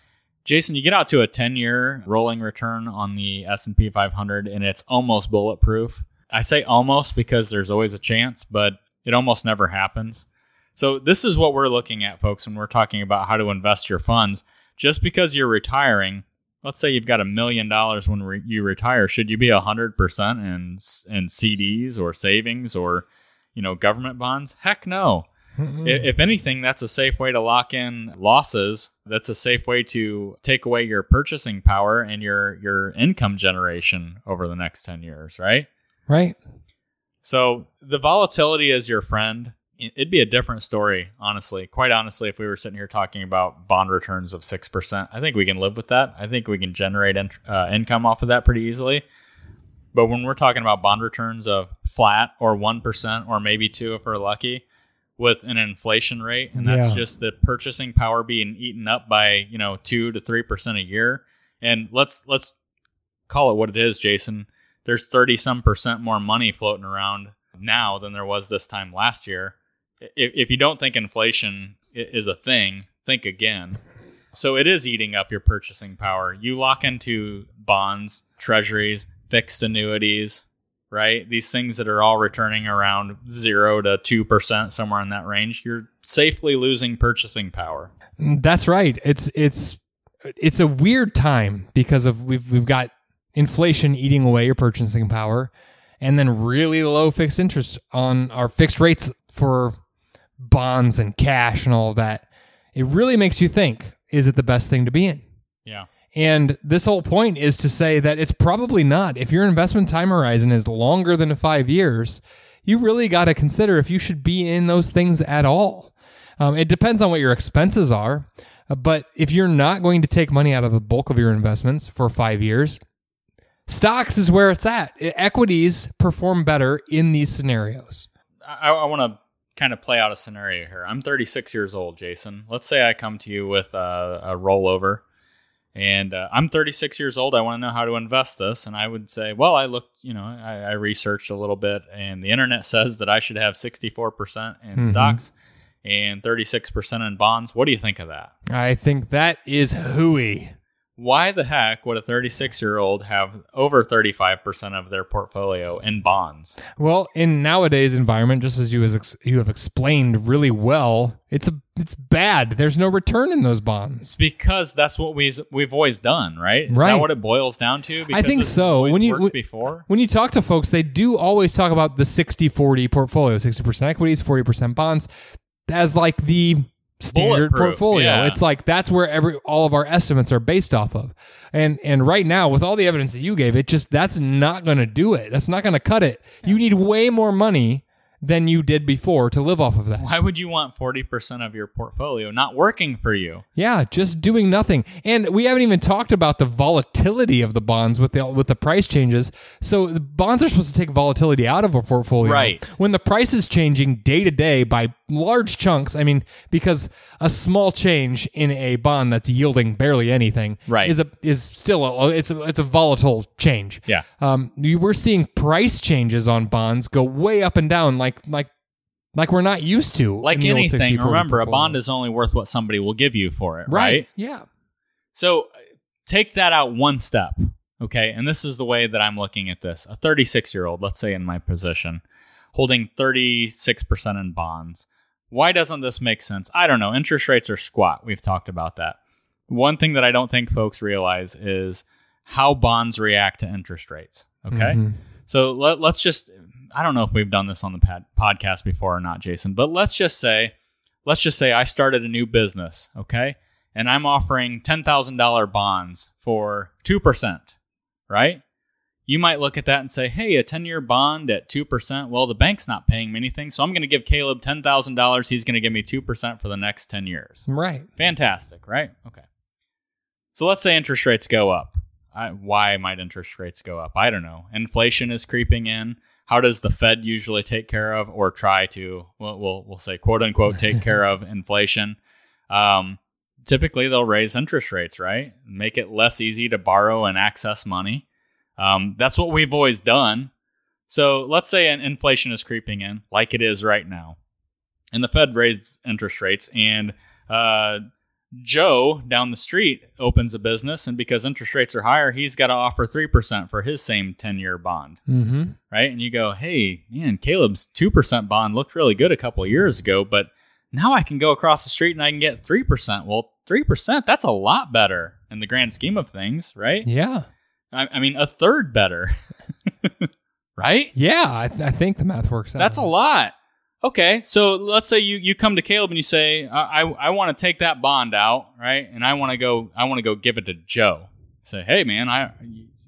Jason, you get out to a ten-year rolling return on the S and P five hundred, and it's almost bulletproof. I say almost because there's always a chance, but it almost never happens. So this is what we're looking at, folks, when we're talking about how to invest your funds. Just because you're retiring, let's say you've got a million dollars when re- you retire. Should you be one hundred percent in, in C Ds or savings or, you know, government bonds? Heck no. Mm-hmm. If, if anything, that's a safe way to lock in losses. That's a safe way to take away your purchasing power and your, your income generation over the next ten years, right? Right. So the volatility is your friend. It'd be a different story, honestly. Quite honestly, if we were sitting here talking about bond returns of six percent, I think we can live with that. I think we can generate in, uh, income off of that pretty easily. But when we're talking about bond returns of flat or one percent or maybe two if we're lucky with an inflation rate, and that's yeah. just the purchasing power being eaten up by, you know, two to three percent a year. And let's let's call it what it is, Jason. There's thirty some percent more money floating around now than there was this time last year. If you don't think inflation is a thing, think again. So it is eating up your purchasing power. You lock into bonds, treasuries, fixed annuities, right? These things that are all returning around zero to two percent, somewhere in that range. You're safely losing purchasing power. That's right. It's it's it's a weird time because of we've we've got inflation eating away your purchasing power, and then really low fixed interest on our fixed rates for bonds and cash and all of that. It really makes you think, is it the best thing to be in? Yeah. And this whole point is to say that it's probably not. If your investment time horizon is longer than five years, you really got to consider if you should be in those things at all. Um, it depends on what your expenses are. But if you're not going to take money out of the bulk of your investments for five years, stocks is where it's at. Equities perform better in these scenarios. I, I want to kind of play out a scenario here. I'm thirty-six years old, Jason. Let's say I come to you with a, a rollover, and uh, I'm thirty-six years old. I want to know how to invest this. And I would say, well, I looked, you know, I, I researched a little bit, and the internet says that I should have sixty-four percent in mm-hmm. stocks and thirty-six percent in bonds. What do you think of that? I think that is hooey. Why the heck would a thirty-six-year-old have over thirty-five percent of their portfolio in bonds? Well, in nowadays environment, just as you has ex- you have explained really well, it's a, it's bad. There's no return in those bonds. It's because that's what we's, we've always done, right? Is right. that what it boils down to? Because I think so. When you when, before? when you talk to folks, they do always talk about the sixty forty portfolio, sixty percent equities, forty percent bonds, as like the standard portfolio. Yeah. It's like that's where every all of our estimates are based off of. And and right now, with all the evidence that you gave, it just that's not going to do it. That's not going to cut it. Yeah. You need way more money than you did before to live off of that. Why would you want forty percent of your portfolio not working for you? Yeah, just doing nothing. And we haven't even talked about the volatility of the bonds with the with the price changes. So the bonds are supposed to take volatility out of a portfolio. Right. When the price is changing day to day by large chunks, I mean, because a small change in a bond that's yielding barely anything right. is a is still a, it's a, it's a volatile change. Yeah. Um, we're seeing price changes on bonds go way up and down like Like, like we're not used to. Like anything, remember, a bond is only worth what somebody will give you for it, right? Right, yeah. So take that out one step, okay? And this is the way that I'm looking at this. A thirty-six-year-old, let's say in my position, holding thirty-six percent in bonds. Why doesn't this make sense? I don't know. Interest rates are squat. We've talked about that. One thing that I don't think folks realize is how bonds react to interest rates, okay? Mm-hmm. So let, let's just... I don't know if we've done this on the pad- podcast before or not, Jason, but let's just say, let's just say I started a new business, okay? And I'm offering ten thousand dollars bonds for two percent, right? You might look at that and say, hey, a ten-year bond at two percent, well, the bank's not paying me anything, so I'm going to give Caleb ten thousand dollars. He's going to give me two percent for the next ten years. Right. Fantastic, right? Okay. So let's say interest rates go up. I, why might interest rates go up? I don't know. Inflation is creeping in. How does the Fed usually take care of or try to, we'll we'll, we'll say, quote unquote, take care of inflation? Um, typically, they'll raise interest rates, right? Make it less easy to borrow and access money. Um, that's what we've always done. So let's say an inflation is creeping in like it is right now. And the Fed raises interest rates. And uh, Joe down the street opens a business, and because interest rates are higher, he's got to offer three percent for his same ten-year bond, mm-hmm. right? And you go, hey, man, Caleb's two percent bond looked really good a couple of years ago, but now I can go across the street and I can get three percent. Well, three percent, that's a lot better in the grand scheme of things, right? Yeah. I, I mean, a third better, right? Yeah, I, th- I think the math works out. That's a lot. Okay, so let's say you, you come to Caleb and you say, I I, I want to take that bond out, right? And I want to go I want to go give it to Joe. Say, hey man, I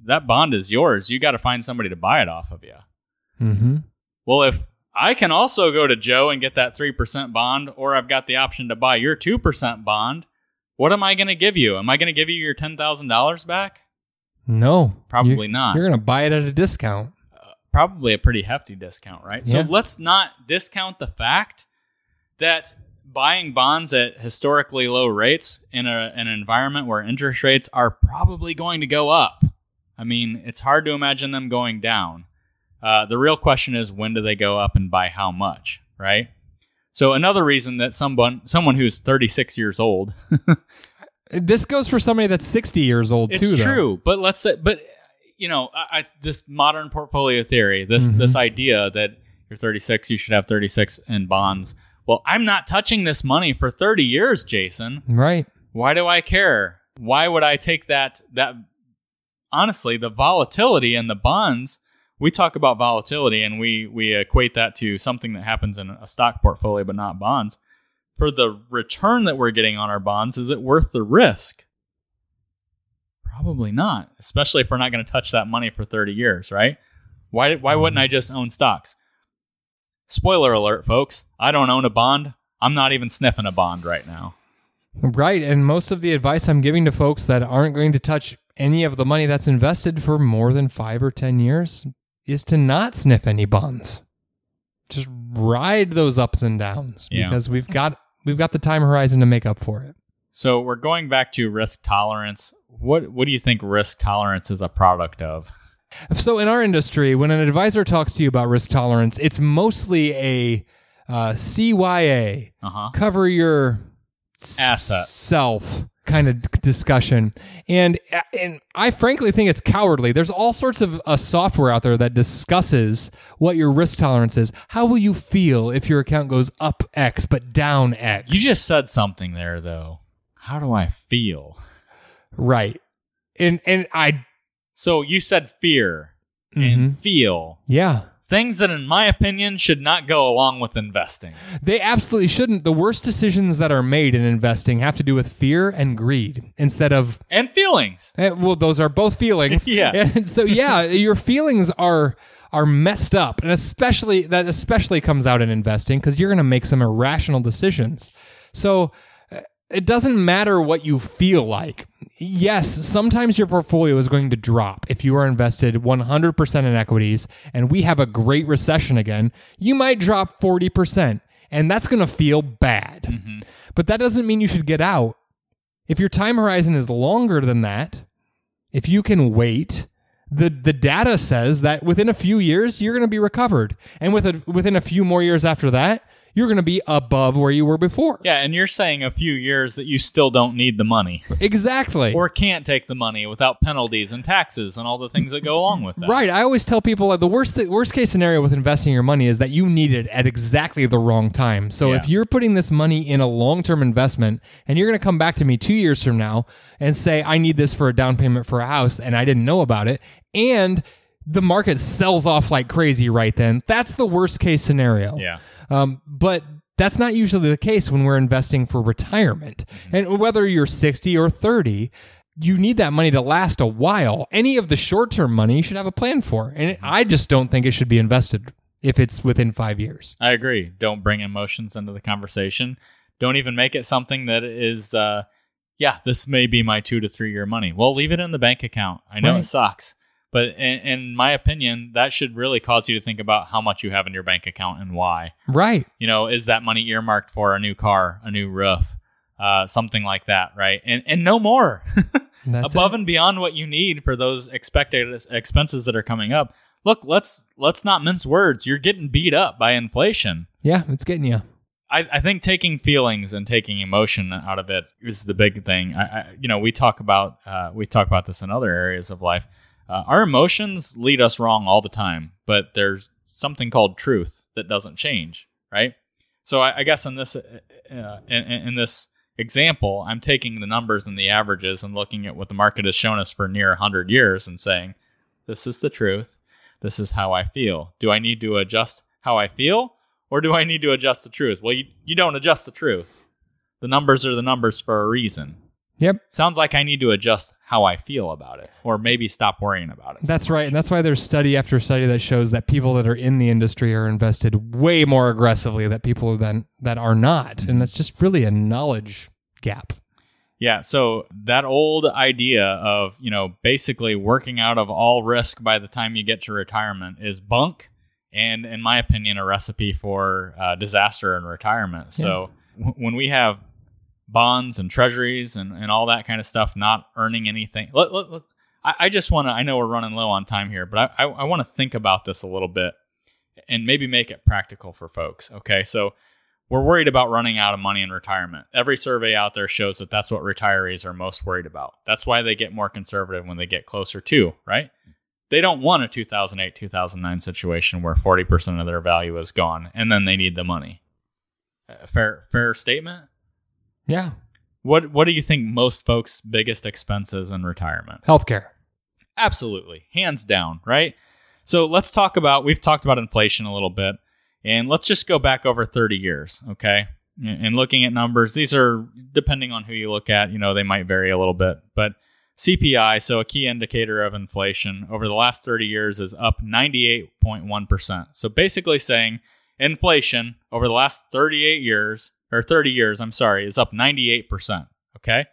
that bond is yours. You got to find somebody to buy it off of you. Mm-hmm. Well, if I can also go to Joe and get that three percent bond, or I've got the option to buy your two percent bond, what am I going to give you? Am I going to give you your ten thousand dollars back? No, probably you, not. You're going to buy it at a discount. Probably a pretty hefty discount, right? Yeah. So let's not discount the fact that buying bonds at historically low rates in a, an environment where interest rates are probably going to go up. I mean, it's hard to imagine them going down. Uh, the real question is, when do they go up and by how much, right? So another reason that someone someone who's thirty-six years old... This goes for somebody that's sixty years old, it's too, It's true, though. But let's say... but. You know, I, I, this modern portfolio theory, this mm-hmm. this idea that you're thirty-six, you should have thirty-six in bonds. Well, I'm not touching this money for thirty years, Jason. Right. Why do I care? Why would I take that? That honestly, the volatility in the bonds, we talk about volatility and we, we equate that to something that happens in a stock portfolio, but not bonds. For the return that we're getting on our bonds, is it worth the risk? Probably not, especially if we're not going to touch that money for thirty years, right? Why why mm-hmm. wouldn't I just own stocks? Spoiler alert, folks, I don't own a bond. I'm not even sniffing a bond right now. Right, and most of the advice I'm giving to folks that aren't going to touch any of the money that's invested for more than five or ten years is to not sniff any bonds. Just ride those ups and downs yeah. because we've got we've got the time horizon to make up for it. So we're going back to risk tolerance. What what do you think risk tolerance is a product of? So in our industry, when an advisor talks to you about risk tolerance, it's mostly a uh, C Y A, uh-huh. cover your assets self kind of discussion. And and I frankly think it's cowardly. There's all sorts of uh, software out there that discusses what your risk tolerance is. How will you feel if your account goes up X but down X? You just said something there, though. How do I feel? Right. And and I... So you said fear mm-hmm. and feel. Yeah. Things that, in my opinion, should not go along with investing. They absolutely shouldn't. The worst decisions that are made in investing have to do with fear and greed instead of... And feelings. Well, those are both feelings. yeah. And so, yeah, your feelings are... are messed up, and especially that especially comes out in investing because you're going to make some irrational decisions. So it doesn't matter what you feel like. Yes, sometimes your portfolio is going to drop. If you are invested one hundred percent in equities and we have a great recession again, you might drop forty percent, and that's going to feel bad. Mm-hmm. But that doesn't mean you should get out. If your time horizon is longer than that, if you can wait... The the data says that within a few years, you're going to be recovered. And with a, within a few more years after that, you're going to be above where you were before. Yeah, and you're saying a few years that you still don't need the money. Exactly. Or can't take the money without penalties and taxes and all the things that go along with that. Right. I always tell people that the worst the worst case scenario with investing your money is that you need it at exactly the wrong time. So yeah. if you're putting this money in a long-term investment and you're going to come back to me two years from now and say, I need this for a down payment for a house and I didn't know about it, and the market sells off like crazy right then, that's the worst case scenario. Yeah. Um, but that's not usually the case when we're investing for retirement. Mm-hmm. And whether you're sixty or thirty, you need that money to last a while. Any of the short-term money you should have a plan for. And it, I just don't think it should be invested if it's within five years. I agree. Don't bring emotions into the conversation. Don't even make it something that is, uh, yeah, this may be my two to three-year money. Well, leave it in the bank account. I know right. it sucks. But in, in my opinion, that should really cause you to think about how much you have in your bank account and why. Right. You know, is that money earmarked for a new car, a new roof, uh, something like that, right? And and no more. That's above it. And beyond what you need for those expected expenses that are coming up. Look, let's let's not mince words. You're getting beat up by inflation. Yeah, it's getting you. I, I think taking feelings and taking emotion out of it is the big thing. I, I you know, we talk about uh, we talk about this in other areas of life. Uh, our emotions lead us wrong all the time, but there's something called truth that doesn't change, right? So I, I guess in this uh, in, in this example, I'm taking the numbers and the averages and looking at what the market has shown us for near one hundred years and saying, this is the truth. This is how I feel. Do I need to adjust how I feel, or do I need to adjust the truth? Well, you, you don't adjust the truth. The numbers are the numbers for a reason. Yep. Sounds like I need to adjust how I feel about it, or maybe stop worrying about it. That's right. And that's why there's study after study that shows that people that are in the industry are invested way more aggressively than people than, that are not. And that's just really a knowledge gap. Yeah. So that old idea of, you know, basically working out of all risk by the time you get to retirement is bunk. And in my opinion, a recipe for uh, disaster in retirement. So yeah. w- when we have bonds and treasuries and, and all that kind of stuff, not earning anything. Let, let, let, I, I just want to, I know we're running low on time here, but I, I, I want to think about this a little bit and maybe make it practical for folks. Okay, so we're worried about running out of money in retirement. Every survey out there shows that that's what retirees are most worried about. That's why they get more conservative when they get closer to, right? They don't want a two thousand eight, two thousand nine situation where forty percent of their value is gone and then they need the money. A fair, fair statement? Yeah. What What do you think most folks' biggest expenses in retirement? Healthcare. Absolutely. Hands down, right? So let's talk about, we've talked about inflation a little bit, and let's just go back over thirty years, okay? And looking at numbers, these are, depending on who you look at, you know, they might vary a little bit, but C P I, so a key indicator of inflation, over the last thirty years is up ninety-eight point one percent. So basically saying inflation over the last thirty-eight years, or thirty years, I'm sorry, is up ninety-eight percent, okay?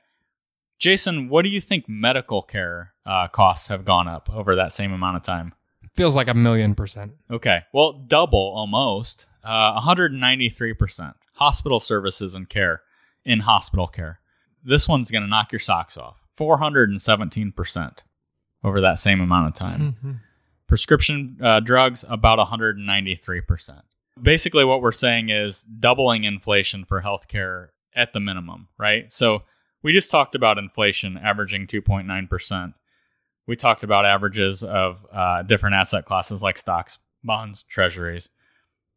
Jason, what do you think medical care uh, costs have gone up over that same amount of time? Feels like a million percent. Okay. Well, double almost, uh, one hundred ninety-three percent. Hospital services and care in hospital care. This one's going to knock your socks off. four hundred seventeen percent over that same amount of time. Mm-hmm. Prescription uh, drugs, about one hundred ninety-three percent. Basically, what we're saying is doubling inflation for healthcare at the minimum, right? So we just talked about inflation averaging two point nine percent. We talked about averages of uh, different asset classes like stocks, bonds, treasuries.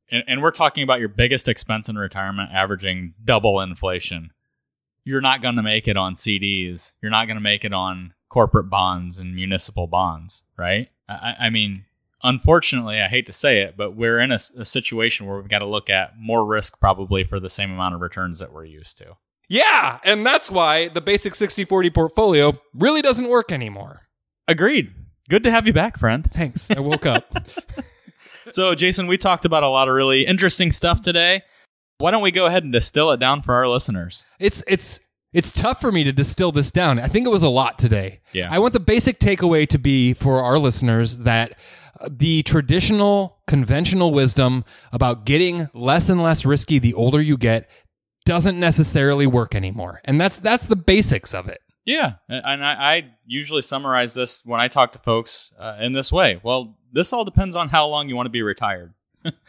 And, and we're talking about your biggest expense in retirement averaging double inflation. You're not going to make it on C Ds. You're not going to make it on corporate bonds and municipal bonds, right? I, I mean, unfortunately, I hate to say it, but we're in a, a situation where we've got to look at more risk probably for the same amount of returns that we're used to. Yeah, and that's why the basic sixty forty portfolio really doesn't work anymore. Agreed. Good to have you back, friend. Thanks. I woke up. So, Jason, we talked about a lot of really interesting stuff today. Why don't we go ahead and distill it down for our listeners? It's it's it's tough for me to distill this down. I think it was a lot today. Yeah. I want the basic takeaway to be for our listeners that the traditional, conventional wisdom about getting less and less risky the older you get doesn't necessarily work anymore. And that's that's the basics of it. Yeah, and I, I usually summarize this when I talk to folks uh, in this way. Well, this all depends on how long you want to be retired.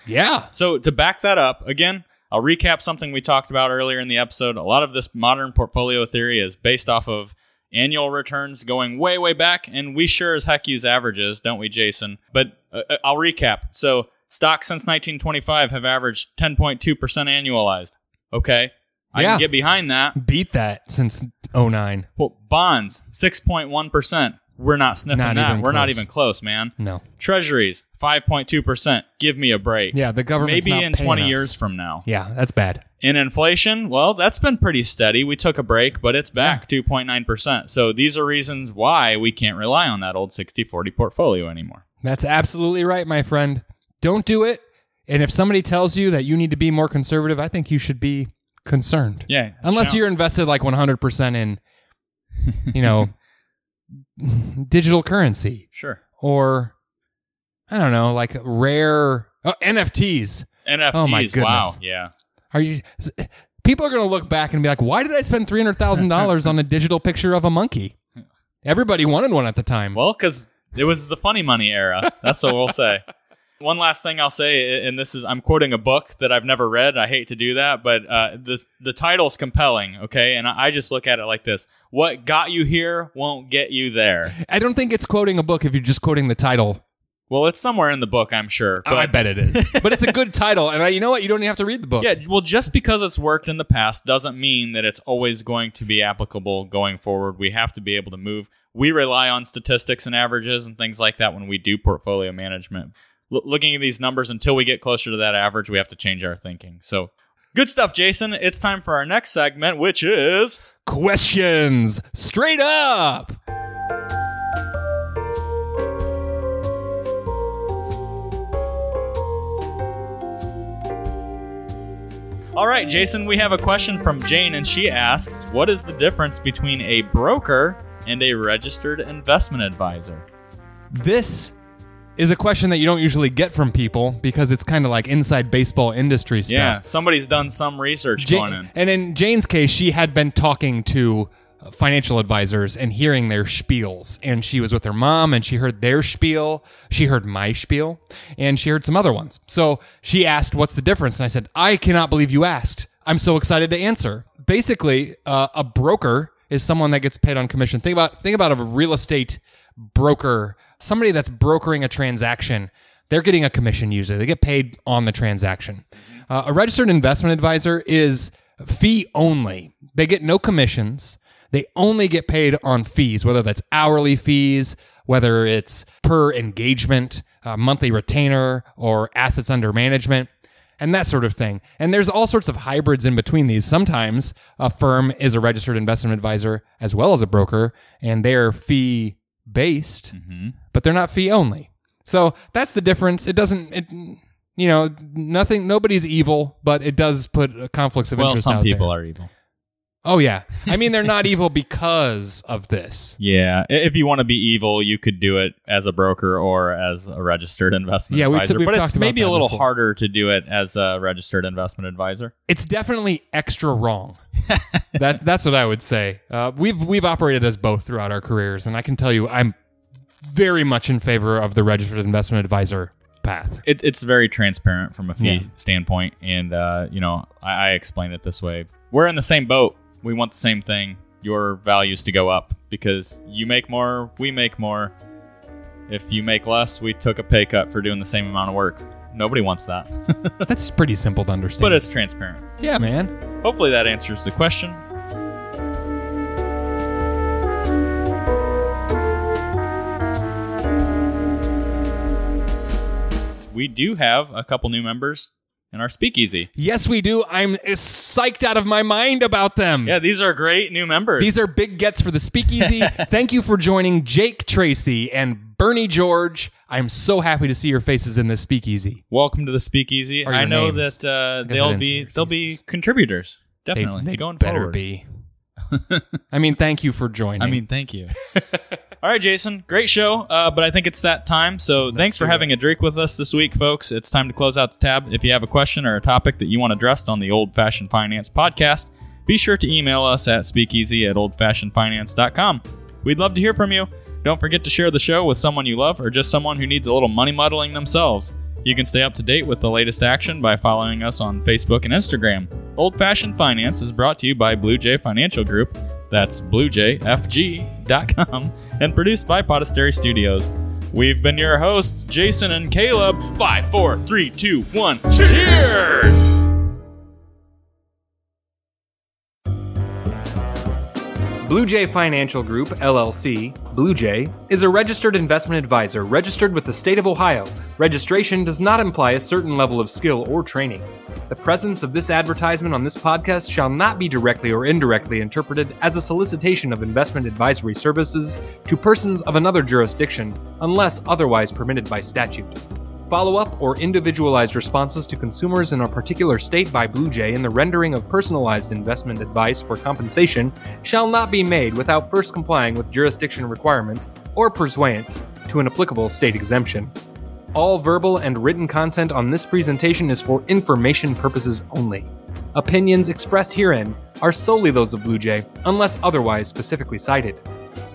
Yeah. So to back that up, again, I'll recap something we talked about earlier in the episode. A lot of this modern portfolio theory is based off of annual returns going way, way back, and we sure as heck use averages, don't we, Jason? But uh, I'll recap. So stocks since nineteen twenty-five have averaged ten point two percent annualized. Okay. I yeah. can get behind that. Beat that since oh nine. Well, bonds, six point one percent. We're not sniffing not that. We're close. Not even close, man. No. Treasuries, five point two percent. Give me a break. Yeah, the government's Maybe not in twenty us. Years from now. Yeah, that's bad. And inflation, well, that's been pretty steady. We took a break, but it's back yeah. two point nine percent. So these are reasons why we can't rely on that old sixty forty portfolio anymore. That's absolutely right, my friend. Don't do it. And if somebody tells you that you need to be more conservative, I think you should be concerned. Yeah. Unless you're invested like one hundred percent in, you know, digital currency. Sure. Or, I don't know, like rare oh, N F Ts. N F Ts. Oh my goodness. Wow. Yeah. Are you? People are going to look back and be like, why did I spend three hundred thousand dollars on a digital picture of a monkey? Everybody wanted one at the time. Well, because it was the funny money era. That's what we'll say. One last thing I'll say, and this is, I'm quoting a book that I've never read. I hate to do that, but uh, the, the title's compelling, okay? And I just look at it like this. What got you here won't get you there. I don't think it's quoting a book if you're just quoting the title. Well, it's somewhere in the book, I'm sure. But oh, I bet it is. But it's a good title, and I, you know what? You don't even have to read the book. Yeah, well, just because it's worked in the past doesn't mean that it's always going to be applicable going forward. We have to be able to move. We rely on statistics and averages and things like that when we do portfolio management. Looking at these numbers until we get closer to that average, we have to change our thinking. So, good stuff, Jason. It's time for our next segment, which is Questions Straight Up. All right, Jason, we have a question from Jane, and she asks, what is the difference between a broker and a registered investment advisor? This is a question that you don't usually get from people because it's kind of like inside baseball industry stuff. Yeah, somebody's done some research Jane, going in. And in Jane's case, she had been talking to financial advisors and hearing their spiels. And she was with her mom and she heard their spiel. She heard my spiel and she heard some other ones. So she asked, what's the difference? And I said, I cannot believe you asked. I'm so excited to answer. Basically, uh, a broker is someone that gets paid on commission. Think about think about a real estate broker, somebody that's brokering a transaction. They're getting a commission usually. They get paid on the transaction. Uh, a registered investment advisor is fee only. They get no commissions. They only get paid on fees, whether that's hourly fees, whether it's per engagement, uh, monthly retainer, or assets under management. and that sort of thing. And there's all sorts of hybrids in between these. Sometimes a firm is a registered investment advisor as well as a broker, and they're fee-based, mm-hmm. but they're not fee-only. So that's the difference. It doesn't... It, you know, nothing. Nobody's evil, but it does put conflicts of well, interest out there. Well, some people are evil. Oh, yeah. I mean, they're not evil because of this. Yeah. If you want to be evil, you could do it as a broker or as a registered investment yeah, advisor. We've t- we've but it's maybe a little before. harder to do it as a registered investment advisor. It's definitely extra wrong. that That's what I would say. Uh, we've we've operated as both throughout our careers, and I can tell you I'm very much in favor of the registered investment advisor path. It, it's very transparent from a fee yeah. standpoint, and uh, you know, I, I explain it this way: we're in the same boat. We want the same thing. Your values to go up because you make more, we make more. If you make less, we took a pay cut for doing the same amount of work. Nobody wants that. That's pretty simple to understand, but it's transparent. Yeah, man. Hopefully that answers the question. We do have a couple new members in our speakeasy. Yes, we do. I'm psyched out of my mind about them. Yeah, these are great new members. These are big gets for the speakeasy. Thank you for joining Jake Tracy and Bernie George. I'm so happy to see your faces in this speakeasy. Welcome to the speakeasy. I know names. that uh, they'll that be they'll be contributors. Definitely. They, they going better forward. be. I mean, thank you for joining. I mean, thank you. All right, Jason, great show, uh, but I think it's that time, so That's thanks for having a drink with us this week, folks. It's time to close out the tab. If you have a question or a topic that you want addressed on the Old Fashioned Finance podcast, be sure to email us at speakeasy at old fashioned finance dot com. We'd love to hear from you. Don't forget to share the show with someone you love or just someone who needs a little money muddling themselves. You can stay up to date with the latest action by following us on Facebook and Instagram. Old Fashioned Finance is brought to you by Blue J Financial Group. That's blue j f g dot com and produced by Podestary Studios. We've been your hosts, Jason and Caleb. Five, four, three, two, one. Cheers! Blue J Financial Group, L L C, Blue J, is a registered investment advisor registered with the state of Ohio. Registration does not imply a certain level of skill or training. The presence of this advertisement on this podcast shall not be directly or indirectly interpreted as a solicitation of investment advisory services to persons of another jurisdiction unless otherwise permitted by statute. Follow-up or individualized responses to consumers in a particular state by Blue J in the rendering of personalized investment advice for compensation shall not be made without first complying with jurisdiction requirements or pursuant to an applicable state exemption. All verbal and written content on this presentation is for information purposes only. Opinions expressed herein are solely those of Blue J, unless otherwise specifically cited.